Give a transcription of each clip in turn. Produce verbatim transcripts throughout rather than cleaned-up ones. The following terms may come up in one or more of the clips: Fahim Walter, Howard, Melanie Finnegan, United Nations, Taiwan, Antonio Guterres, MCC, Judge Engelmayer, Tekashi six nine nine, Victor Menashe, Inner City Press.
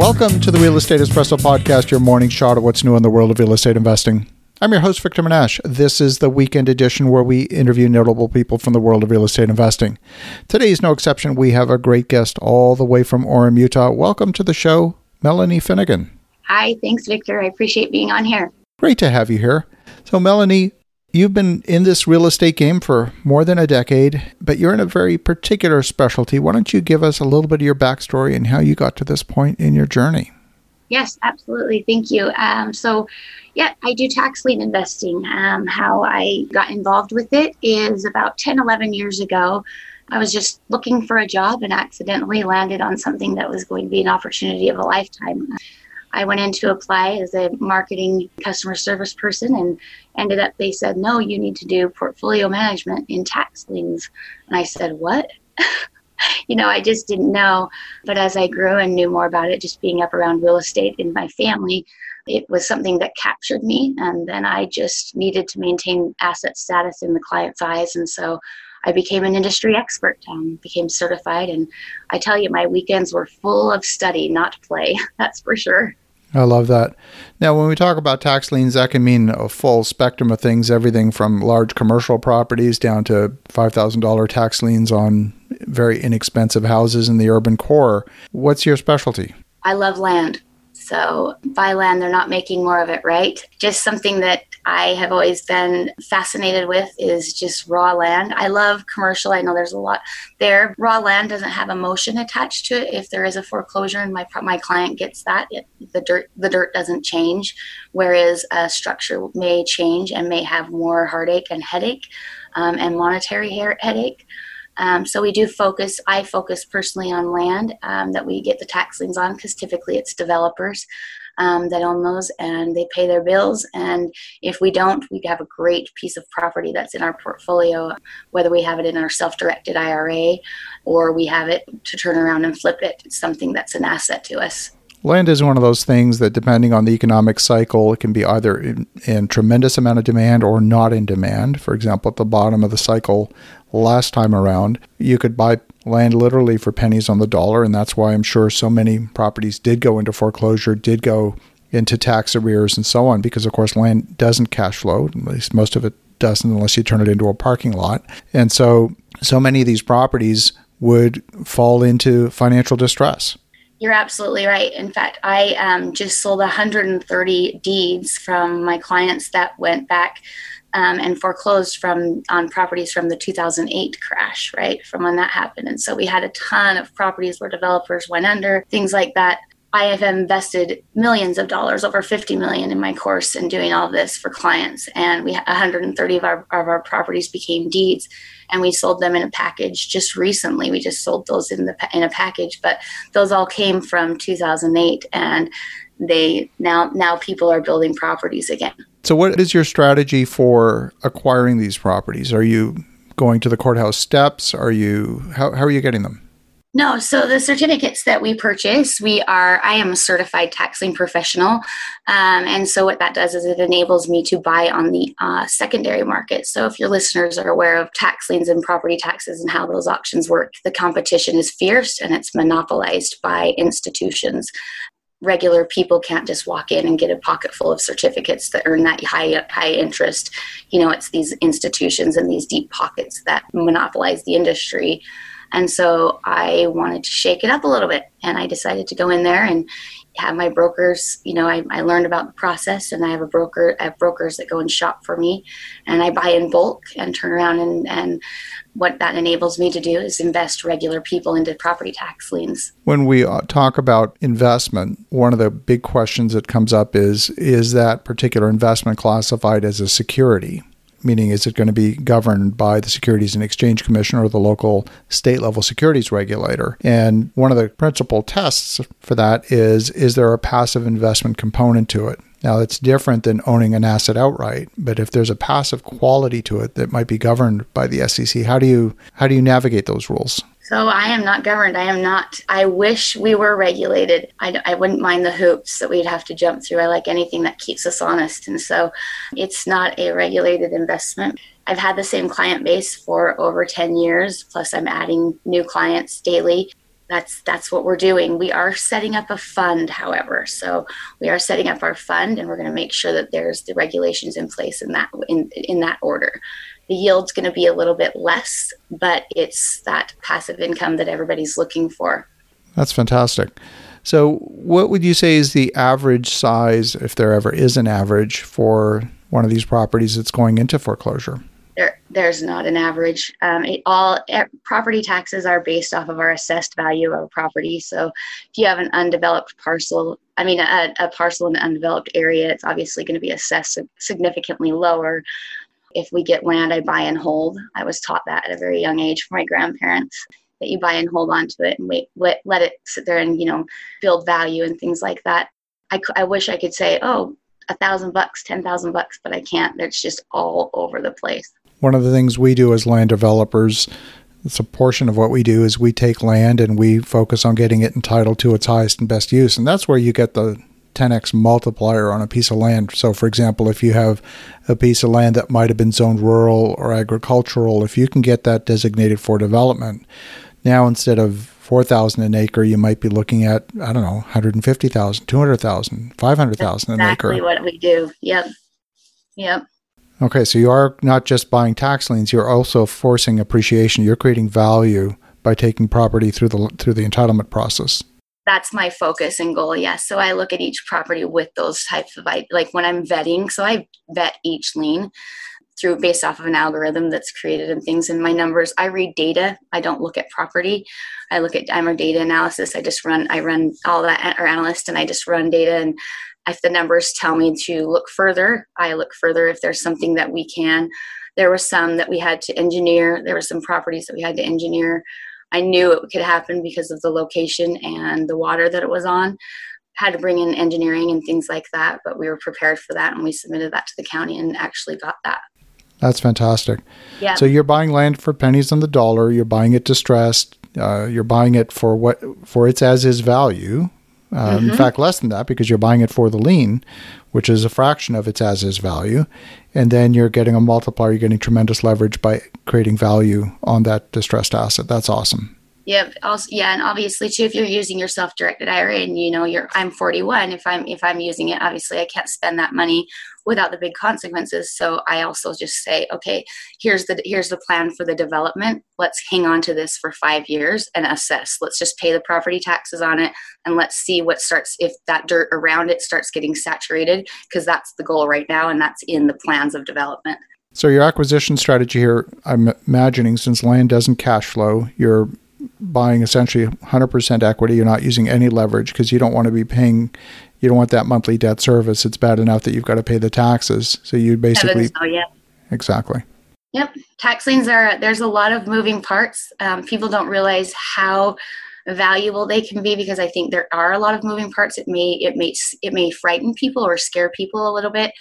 Welcome to the Real Estate Espresso Podcast, your morning shot of what's new in the world of real estate investing. I'm your host, Victor Menashe. This is the weekend edition where we interview notable people from the world of real estate investing. Today is no exception. We have a great guest all the way from Orem, Utah. Welcome to the show, Melanie Finnegan. Hi, thanks, Victor. I appreciate being on here. Great to have you here. So, Melanie, you've been in this real estate game for more than a decade, but you're in a very particular specialty. Why don't you give us a little bit of your backstory and how you got to this point in your journey? Yes, absolutely. Thank you. Um, so, yeah, I do tax lien investing. Um, how I got involved with it is about ten, eleven years ago. I was just looking for a job and accidentally landed on something that was going to be an opportunity of a lifetime. I went in to apply as a marketing customer service person and ended up, they said, no, you need to do portfolio management in tax liens. And I said, what? You know, I just didn't know. But as I grew and knew more about it, just being up around real estate in my family, it was something that captured me. And then I just needed to maintain asset status in the client's eyes. And so I became an industry expert, um, became certified. And I tell you, my weekends were full of study, not play. That's for sure. I love that. Now, when we talk about tax liens, that can mean a full spectrum of things, everything from large commercial properties down to five thousand dollars tax liens on very inexpensive houses in the urban core. What's your specialty? I love land. So buy land, they're not making more of it, right? Just something that I have always been fascinated with is just raw land. I love commercial. I know there's a lot there. Raw land doesn't have emotion attached to it. If there is a foreclosure and my my client gets that, it, the dirt the dirt doesn't change, whereas a structure may change and may have more heartache and headache um, and monetary headache. Um, so we do focus, I focus personally on land um, that we get the tax liens on because typically it's developers um, that own those and they pay their bills. And if we don't, we have a great piece of property that's in our portfolio, whether we have it in our self-directed I R A or we have it to turn around and flip it. It's something that's an asset to us. Land is one of those things that depending on the economic cycle, it can be either in, in tremendous amount of demand or not in demand. For example, at the bottom of the cycle last time around, you could buy land literally for pennies on the dollar. And that's why I'm sure so many properties did go into foreclosure, did go into tax arrears and so on, because of course, land doesn't cash flow, at least most of it doesn't unless you turn it into a parking lot. And so, so many of these properties would fall into financial distress. You're absolutely right. In fact, I um, just sold one hundred thirty deeds from my clients that went back um, and foreclosed from on properties from the two thousand eight crash, right, from when that happened. And so we had a ton of properties where developers went under, things like that. I have invested millions of dollars, over fifty million in my course in doing all this for clients. And we one hundred thirty of our, of our properties became deeds and we sold them in a package just recently. We just sold those in the in a package, but those all came from two thousand eight and they now now people are building properties again. So what is your strategy for acquiring these properties? Are you going to the courthouse steps? Are you how, how are you getting them? No, so the certificates that we purchase, we are, I am a certified tax lien professional. Um, and so what that does is it enables me to buy on the uh, secondary market. So if your listeners are aware of tax liens and property taxes and how those auctions work, the competition is fierce and it's monopolized by institutions. Regular people can't just walk in and get a pocket full of certificates that earn that high high interest. You know, it's these institutions and these deep pockets that monopolize the industry. And so I wanted to shake it up a little bit and I decided to go in there and have my brokers, you know, I, I learned about the process and I have a broker, I have brokers that go and shop for me and I buy in bulk and turn around and, and what that enables me to do is invest regular people into property tax liens. When we talk about investment, one of the big questions that comes up is, is that particular investment classified as a security? Meaning, is it going to be governed by the Securities and Exchange Commission or the local state-level securities regulator? And one of the principal tests for that is, is there a passive investment component to it? Now, that's different than owning an asset outright, but if there's a passive quality to it that might be governed by the S E C, how do you how do you navigate those rules? So I am not governed. I am not. I wish we were regulated. I, I wouldn't mind the hoops that we'd have to jump through. I like anything that keeps us honest. And so it's not a regulated investment. I've had the same client base for over ten years, plus I'm adding new clients daily. that's that's what we're doing. We are setting up a fund, however. So we are setting up our fund, and we're going to make sure that there's the regulations in place in that in in that order. The yield's going to be a little bit less, but it's that passive income that everybody's looking for. That's fantastic. So what would you say is the average size, if there ever is an average, for one of these properties that's going into foreclosure? There, there's not an average. Um, it all it, property taxes are based off of our assessed value of a property. So if you have an undeveloped parcel, I mean, a, a parcel in an undeveloped area, it's obviously going to be assessed significantly lower. If we get land, I buy and hold. I was taught that at a very young age from my grandparents, that you buy and hold onto it and wait, let, let it sit there and, you know, build value and things like that. I, I wish I could say, oh, a thousand bucks, ten thousand bucks, but I can't. It's just all over the place. One of the things we do as land developers, it's a portion of what we do, is we take land and we focus on getting it entitled to its highest and best use. And that's where you get the ten x multiplier on a piece of land. So for example, if you have a piece of land that might have been zoned rural or agricultural, if you can get that designated for development, now instead of four thousand an acre, you might be looking at, I don't know, one hundred fifty thousand, two hundred thousand, five hundred thousand an acre. Exactly what we do. Yep. Yep. Okay, so you are not just buying tax liens, you're also forcing appreciation. You're creating value by taking property through the through the entitlement process. That's my focus and goal, yes. So I look at each property with those types of, like when I'm vetting, so I vet each lien through based off of an algorithm that's created and things. And my numbers, I read data. I don't look at property. I look at, I'm a data analysis. I just run, I run all that, or analyst, and I just run data. And if the numbers tell me to look further, I look further if there's something that we can. There were some that we had to engineer. There were some properties that we had to engineer. I knew it could happen because of the location and the water that it was on. Had to bring in engineering and things like that, but we were prepared for that, and we submitted that to the county and actually got that. That's fantastic. Yeah. So you're buying land for pennies on the dollar. You're buying it distressed. Uh, you're buying it for what for its as-is value. Uh, mm-hmm. In fact, less than that, because you're buying it for the lien, which is a fraction of its as-is value. And then you're getting a multiplier. You're getting tremendous leverage by creating value on that distressed asset. That's awesome. Yep. Also, yeah. And obviously too, if you're using your self-directed I R A and you know, you're, I'm forty-one, if I'm, if I'm using it, obviously I can't spend that money without the big consequences. So I also just say, okay, here's the, here's the plan for the development. Let's hang on to this for five years and assess. Let's just pay the property taxes on it. And let's see what starts, if that dirt around it starts getting saturated, because that's the goal right now. And that's in the plans of development. So your acquisition strategy here, I'm imagining, since land doesn't cash flow, you're buying essentially one hundred percent equity. You're not using any leverage because you don't want to be paying, you don't want that monthly debt service. It's bad enough that you've got to pay the taxes. So you basically... So, yeah. Exactly. Yep. Tax liens are, there's a lot of moving parts. Um, people don't realize how valuable they can be, because I think there are a lot of moving parts. It may, it may, it may frighten people or scare people a little bit.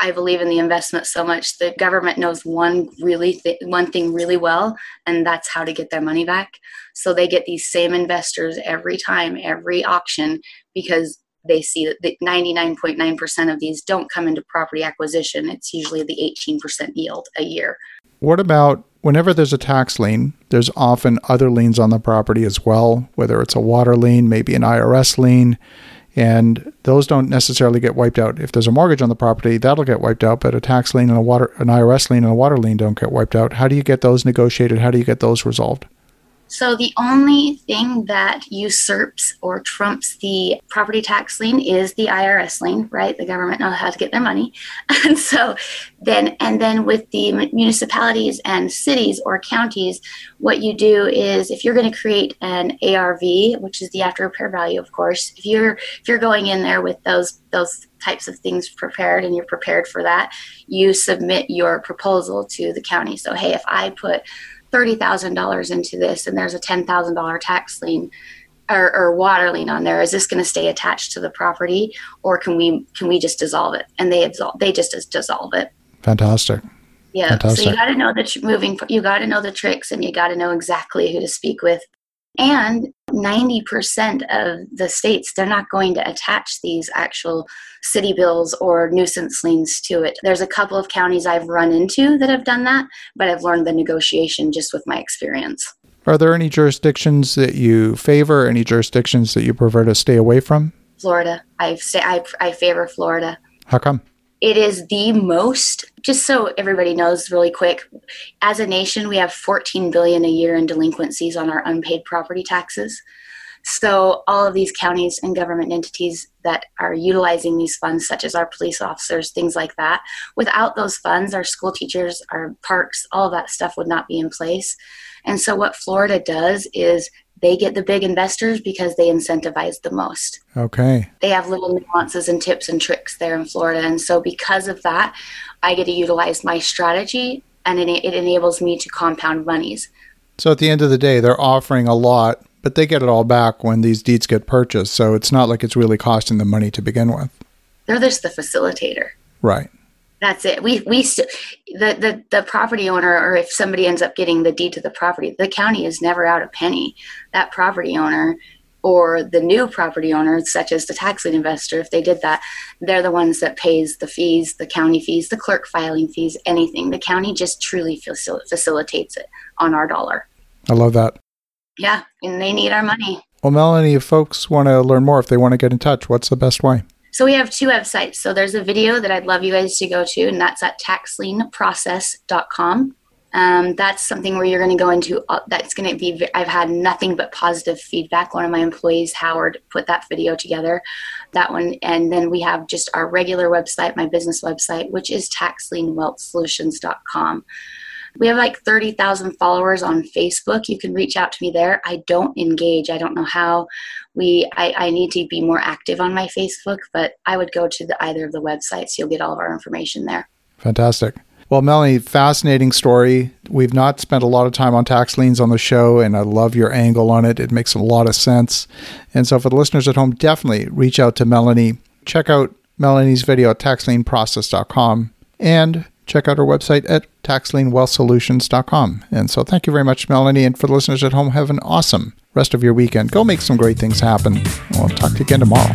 I believe in the investment so much. The government knows one really th- one thing really well, and that's how to get their money back. So they get these same investors every time, every auction, because they see that ninety-nine point nine percent of these don't come into property acquisition. It's usually the eighteen percent yield a year. What about whenever there's a tax lien, there's often other liens on the property as well, whether it's a water lien, maybe an I R S lien. And those don't necessarily get wiped out. If there's a mortgage on the property, that'll get wiped out, but a tax lien and a water, an I R S lien and a water lien don't get wiped out. How do you get those negotiated? How do you get those resolved? So the only thing that usurps or trumps the property tax lien is the I R S lien, right? The government knows how to get their money. And so then, and then with the municipalities and cities or counties, what you do is, if you're going to create an A R V, which is the after repair value, of course, if you're, if you're going in there with those, those types of things prepared and you're prepared for that, you submit your proposal to the county. So, hey, if I put thirty thousand dollars into this and there's a ten thousand dollars tax lien or, or water lien on there, is this going to stay attached to the property, or can we can we just dissolve it? And they absolve, they just dissolve it. Fantastic. Yeah. Fantastic. So you got to know the tr- moving you got to know the tricks, and you got to know exactly who to speak with. And ninety percent of the states, they're not going to attach these actual city bills or nuisance liens to it. There's a couple of counties I've run into that have done that, but I've learned the negotiation just with my experience. Are there any jurisdictions that you favor, any jurisdictions that you prefer to stay away from? Florida. I say I, I favor Florida. How come? It is the most, just so everybody knows really quick, as a nation, we have fourteen billion dollars a year in delinquencies on our unpaid property taxes. So all of these counties and government entities that are utilizing these funds, such as our police officers, things like that, without those funds, our school teachers, our parks, all of that stuff would not be in place. And so what Florida does is they get the big investors because they incentivize the most. Okay. They have little nuances and tips and tricks there in Florida. And so because of that, I get to utilize my strategy, and it, it enables me to compound monies. So at the end of the day, they're offering a lot, but they get it all back when these deeds get purchased. So it's not like it's really costing them money to begin with. They're just the facilitator. Right. That's it. We, we st- the, the, the property owner, or if somebody ends up getting the deed to the property, the county is never out a penny. That property owner or the new property owner, such as the tax lien investor, if they did that, they're the ones that pays the fees, the county fees, the clerk filing fees, anything. The county just truly facil- facilitates it on our dollar. I love that. Yeah, and they need our money. Well, Melanie, if folks want to learn more, if they want to get in touch, what's the best way? So we have two websites. So there's a video that I'd love you guys to go to, and that's at tax lien process dot com. Um, that's something where you're going to go into, uh, that's going to be, I've had nothing but positive feedback. One of my employees, Howard, put that video together, that one. And then we have just our regular website, my business website, which is tax lien wealth solutions dot com. We have like thirty thousand followers on Facebook. You can reach out to me there. I don't engage. I don't know how. We I, I need to be more active on my Facebook, but I would go to the, either of the websites. You'll get all of our information there. Fantastic. Well, Melanie, fascinating story. We've not spent a lot of time on tax liens on the show, and I love your angle on it. It makes a lot of sense. And so for the listeners at home, definitely reach out to Melanie. Check out Melanie's video at tax lien process dot com and check out our website at tax lien wealth solutions dot com. And so thank you very much, Melanie. And for the listeners at home, have an awesome rest of your weekend. Go make some great things happen. We'll talk to you again tomorrow.